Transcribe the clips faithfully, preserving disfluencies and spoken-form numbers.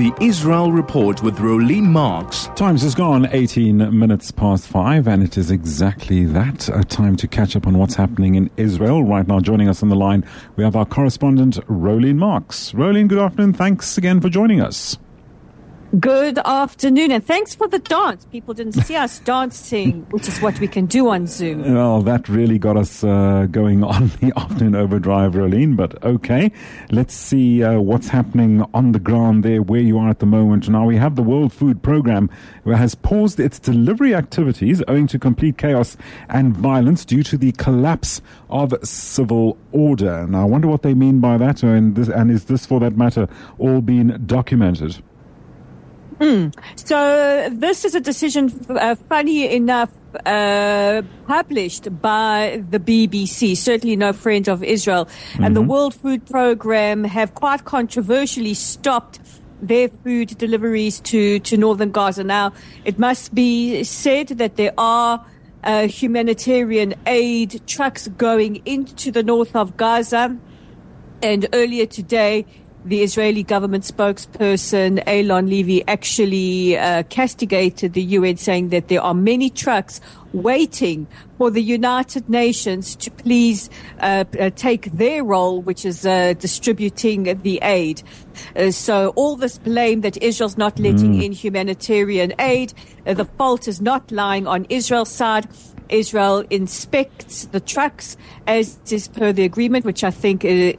The Israel Report with Rolene Marks. Times has gone eighteen minutes past five, and it is exactly that, a time to catch up on what's happening in Israel. Right now, joining us on the line, we have our correspondent, Rolene Marks. Rolene, good afternoon. Thanks again for joining us. Good afternoon, and thanks for the dance. People didn't see us dancing, which is what we can do on Zoom. Well, that really got us uh, going on the afternoon overdrive, Rolene, but okay. Let's see uh, what's happening on the ground there, where you are at the moment. Now, we have the World Food Programme, which has paused its delivery activities owing to complete chaos and violence due to the collapse of civil order. Now, I wonder what they mean by that, and, this, and is this, for that matter, all been documented? Mm. So this is a decision, uh, funny enough, uh, published by the B B C, certainly no friend of Israel. Mm-hmm. And the World Food Programme have quite controversially stopped their food deliveries to, to northern Gaza. Now, it must be said that there are uh, humanitarian aid trucks going into the north of Gaza. And earlier today, the Israeli government spokesperson, Elon Levy, actually uh, castigated the U N, saying that there are many trucks waiting for the United Nations to please uh, take their role, which is uh, distributing the aid. Uh, so all this blame that Israel's not letting mm. in humanitarian aid, uh, the fault is not lying on Israel's side. Israel inspects the trucks as is per the agreement, which I think is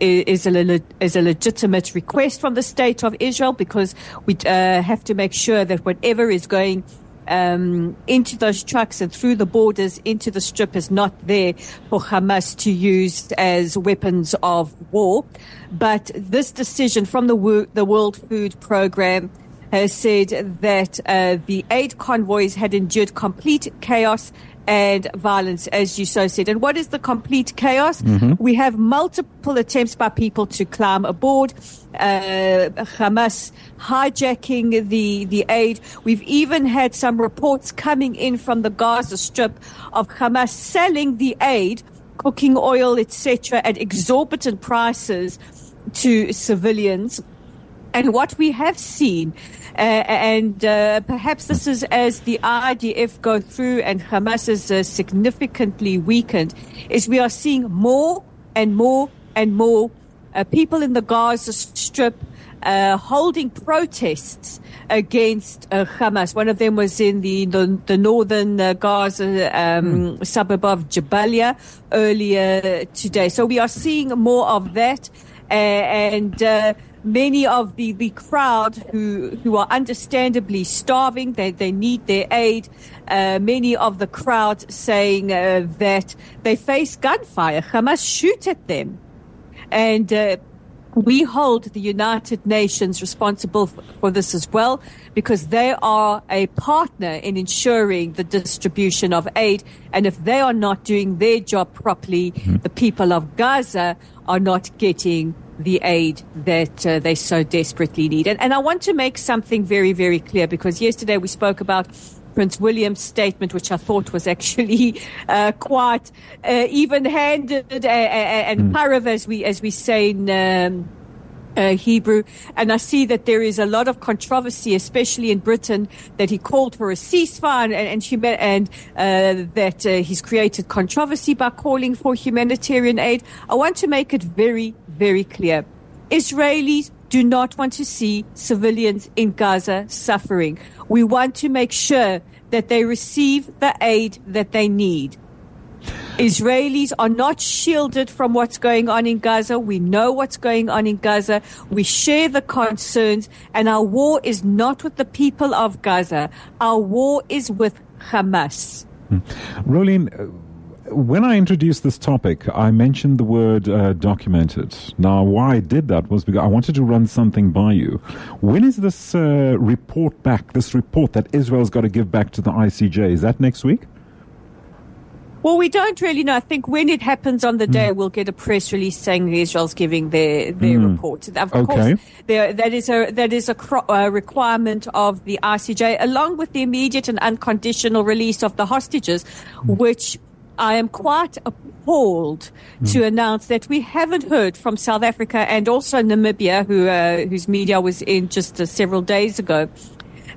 a, is a legitimate request from the State of Israel, because we uh, have to make sure that whatever is going um, into those trucks and through the borders into the strip is not there for Hamas to use as weapons of war. But this decision from the, Wo- the World Food Programme has said that uh, the aid convoys had endured complete chaos and violence, as you so said. And what is the complete chaos? Mm-hmm. We have multiple attempts by people to climb aboard, uh, Hamas hijacking the, the aid. We've even had some reports coming in from the Gaza Strip of Hamas selling the aid, cooking oil, et cetera, at exorbitant prices to civilians. And what we have seen, uh, and uh, perhaps this is as the I D F go through and Hamas is uh, significantly weakened, is we are seeing more and more and more uh, people in the Gaza Strip uh, holding protests against uh, Hamas. One of them was in the the, the northern uh, Gaza um, mm. suburb of Jabalia earlier today. So we are seeing more of that, uh, and uh, many of the, the crowd who who are understandably starving, they, they need their aid. Uh, many of the crowd saying uh, that they face gunfire. Hamas shoot at them. And uh, we hold the United Nations responsible for, for this as well, because they are a partner in ensuring the distribution of aid. And if they are not doing their job properly, mm-hmm. the people of Gaza are not getting the aid that uh, they so desperately need. And, and I want to make something very, very clear, because yesterday we spoke about Prince William's statement, which I thought was actually uh, quite uh, even-handed uh, and parav, as we, as we say in um, uh, Hebrew. And I see that there is a lot of controversy, especially in Britain, that he called for a ceasefire and, and, huma- and uh, that uh, he's created controversy by calling for humanitarian aid. I want to make it very very clear. Israelis do not want to see civilians in Gaza suffering. We want to make sure that they receive the aid that they need. Israelis are not shielded from what's going on in Gaza. We know what's going on in Gaza. We share the concerns, and our war is not with the people of Gaza. Our war is with Hamas. Rolene, when I introduced this topic, I mentioned the word uh, documented. Now, why I did that was because I wanted to run something by you. When is this uh, report back, this report that Israel's got to give back to the I C J? Is that next week? Well, we don't really know. I think when it happens on the day, mm. we'll get a press release saying Israel's giving their, their mm. report. Of okay. course, there, that is a that is a cro- uh, requirement of the I C J, along with the immediate and unconditional release of the hostages, mm. which I am quite appalled mm. to announce that we haven't heard from South Africa and also Namibia, who uh, whose media was in just uh, several days ago,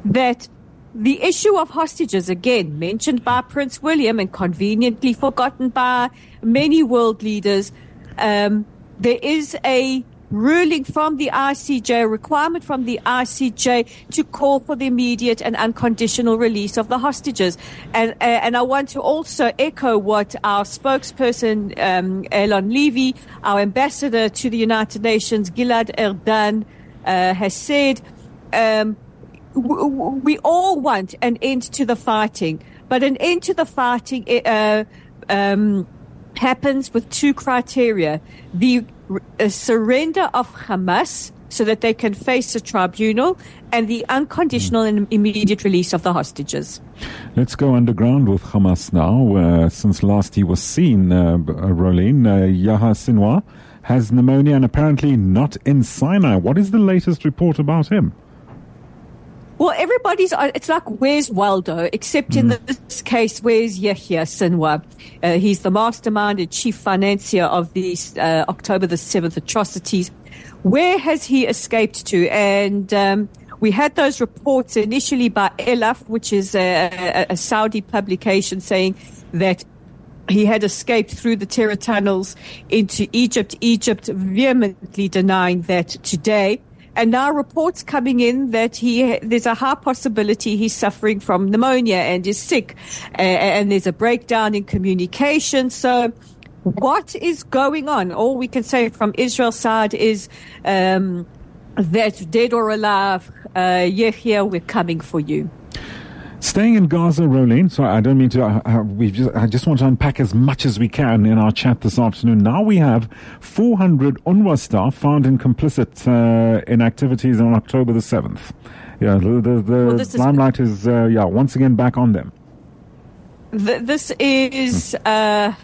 that the issue of hostages, again, mentioned by Prince William and conveniently forgotten by many world leaders, um, there is a ruling from the I C J, a requirement from the I C J to call for the immediate and unconditional release of the hostages. And and I want to also echo what our spokesperson, um, Elon Levy, our ambassador to the United Nations, Gilad Erdan, uh, has said. Um, we all want an end to the fighting, but an end to the fighting uh, um, happens with two criteria. The A surrender of Hamas so that they can face a tribunal, and the unconditional and immediate release of the hostages. Let's go underground with Hamas now. Uh, since last he was seen, uh, Rolene, uh, Yahya Sinwar has pneumonia and apparently not in Sinai. What is the latest report about him? Well, everybody's, it's like, where's Waldo? Except mm. in this case, where's Yahya Sinwar? Uh, he's the mastermind and chief financier of the uh, October the seventh atrocities. Where has he escaped to? And um, we had those reports initially by ELAF, which is a, a, a Saudi publication, saying that he had escaped through the terror tunnels into Egypt. Egypt vehemently denying that today. And now reports coming in that he there's a high possibility he's suffering from pneumonia and is sick, uh, and there's a breakdown in communication. So what is going on? All we can say from Israel's side is um, that dead or alive, uh, Yehia, we're coming for you. Staying in Gaza, Rolene, sorry, I don't mean to, uh, uh, we just, I just want to unpack as much as we can in our chat this afternoon. Now we have four hundred UNRWA staff found in complicit uh, in activities on October the seventh. Yeah, the, the, the well, limelight is, is uh, yeah, once again back on them. Th- this is... Uh,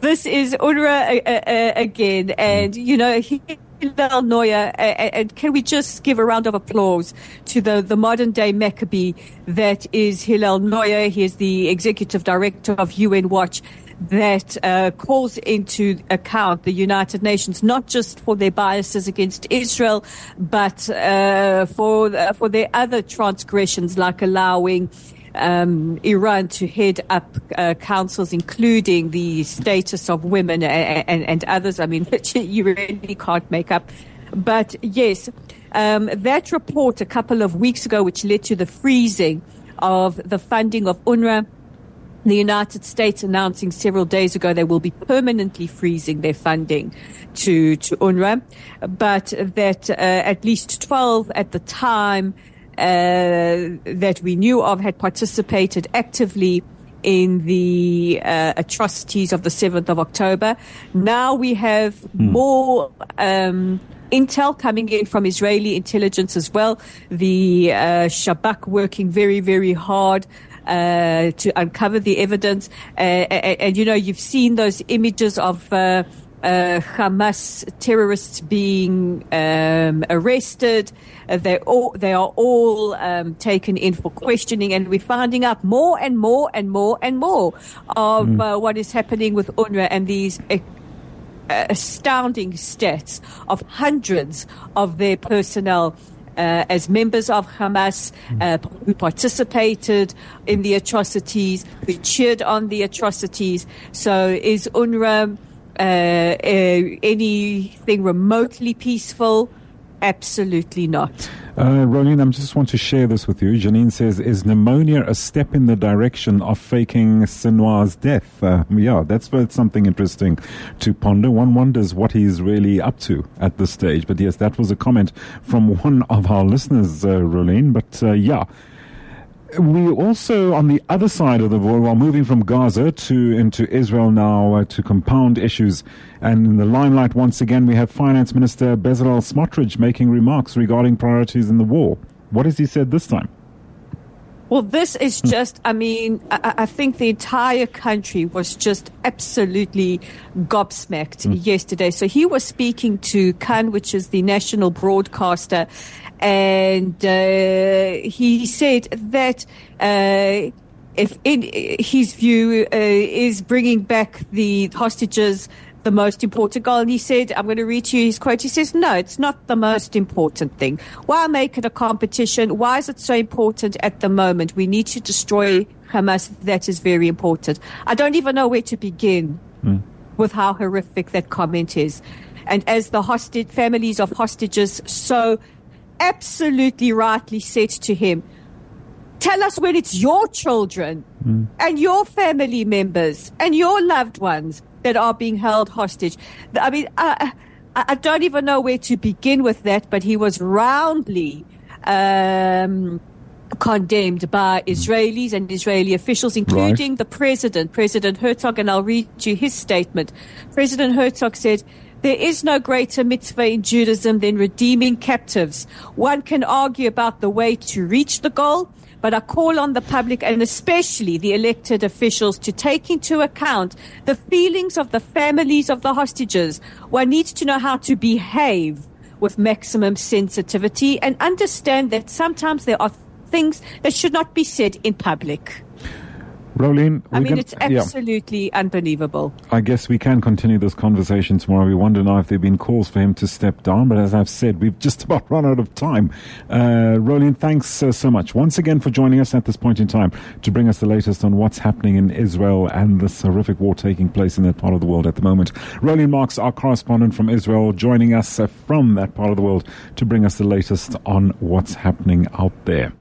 this is UNRWA uh, uh, again, and, you know, he... Hillel Neuer, and can we just give a round of applause to the, the modern-day Maccabee that is Hillel Neuer. He is the executive director of U N Watch that uh, calls into account the United Nations, not just for their biases against Israel, but uh, for the, for their other transgressions, like allowing um, Iran to head up uh, councils, including the status of women and, and, and others. I mean, which you really can't make up. But yes, um, that report a couple of weeks ago, which led to the freezing of the funding of UNRWA, the United States announcing several days ago they will be permanently freezing their funding to, to UNRWA, but that uh, at least twelve at the time uh, that we knew of had participated actively in the uh, atrocities of the seventh of October. Now we have mm. more... Um, intel coming in from Israeli intelligence as well. The uh, Shabak working very, very hard uh, to uncover the evidence. Uh, and, and, you know, you've seen those images of uh, uh, Hamas terrorists being um, arrested. Uh, they all, they are all um, taken in for questioning. And we're finding out more and more and more and more of mm. uh, what is happening with UNRWA and these uh, Uh, astounding stats of hundreds of their personnel uh, as members of Hamas uh, who participated in the atrocities, who cheered on the atrocities. So is UNRWA uh, uh, anything remotely peaceful? Absolutely not. Uh, Rolene, I just want to share this with you. Janine says, is pneumonia a step in the direction of faking Sinwar's death? Uh, yeah, that's something interesting to ponder. One wonders what he's really up to at this stage. But yes, that was a comment from one of our listeners, uh, Rolene. But uh, yeah. We also, on the other side of the world, while moving from Gaza to into Israel now uh, to compound issues, and in the limelight once again, we have Finance Minister Bezalel Smotrich making remarks regarding priorities in the war. What has he said this time? Well, this is just, I mean, I, I think the entire country was just absolutely gobsmacked mm. yesterday. So he was speaking to Kan, which is the national broadcaster, and uh, he said that uh, if in his view uh, is bringing back the hostages the most important goal. And he said, I'm going to read you his quote. He says, no, it's not the most important thing. Why make it a competition? Why is it so important at the moment? We need to destroy Hamas. That is very important. I don't even know where to begin mm. with how horrific that comment is. And as the hostage families of hostages so absolutely rightly said to him, tell us when it's your children mm. and your family members and your loved ones that are being held hostage. I mean, I, I don't even know where to begin with that, but he was roundly um, condemned by Israelis and Israeli officials, including right. the president, President Herzog, and I'll read you his statement. President Herzog said, there is no greater mitzvah in Judaism than redeeming captives. One can argue about the way to reach the goal, but I call on the public and especially the elected officials to take into account the feelings of the families of the hostages. One needs to know how to behave with maximum sensitivity and understand that sometimes there are things that should not be said in public. Rolene, I mean, can, it's absolutely yeah. unbelievable. I guess we can continue this conversation tomorrow. We wonder now if there have been calls for him to step down. But as I've said, we've just about run out of time. Uh, Rolene, thanks uh, so much once again for joining us at this point in time to bring us the latest on what's happening in Israel and this horrific war taking place in that part of the world at the moment. Rolene Marks, our correspondent from Israel, joining us uh, from that part of the world to bring us the latest on what's happening out there.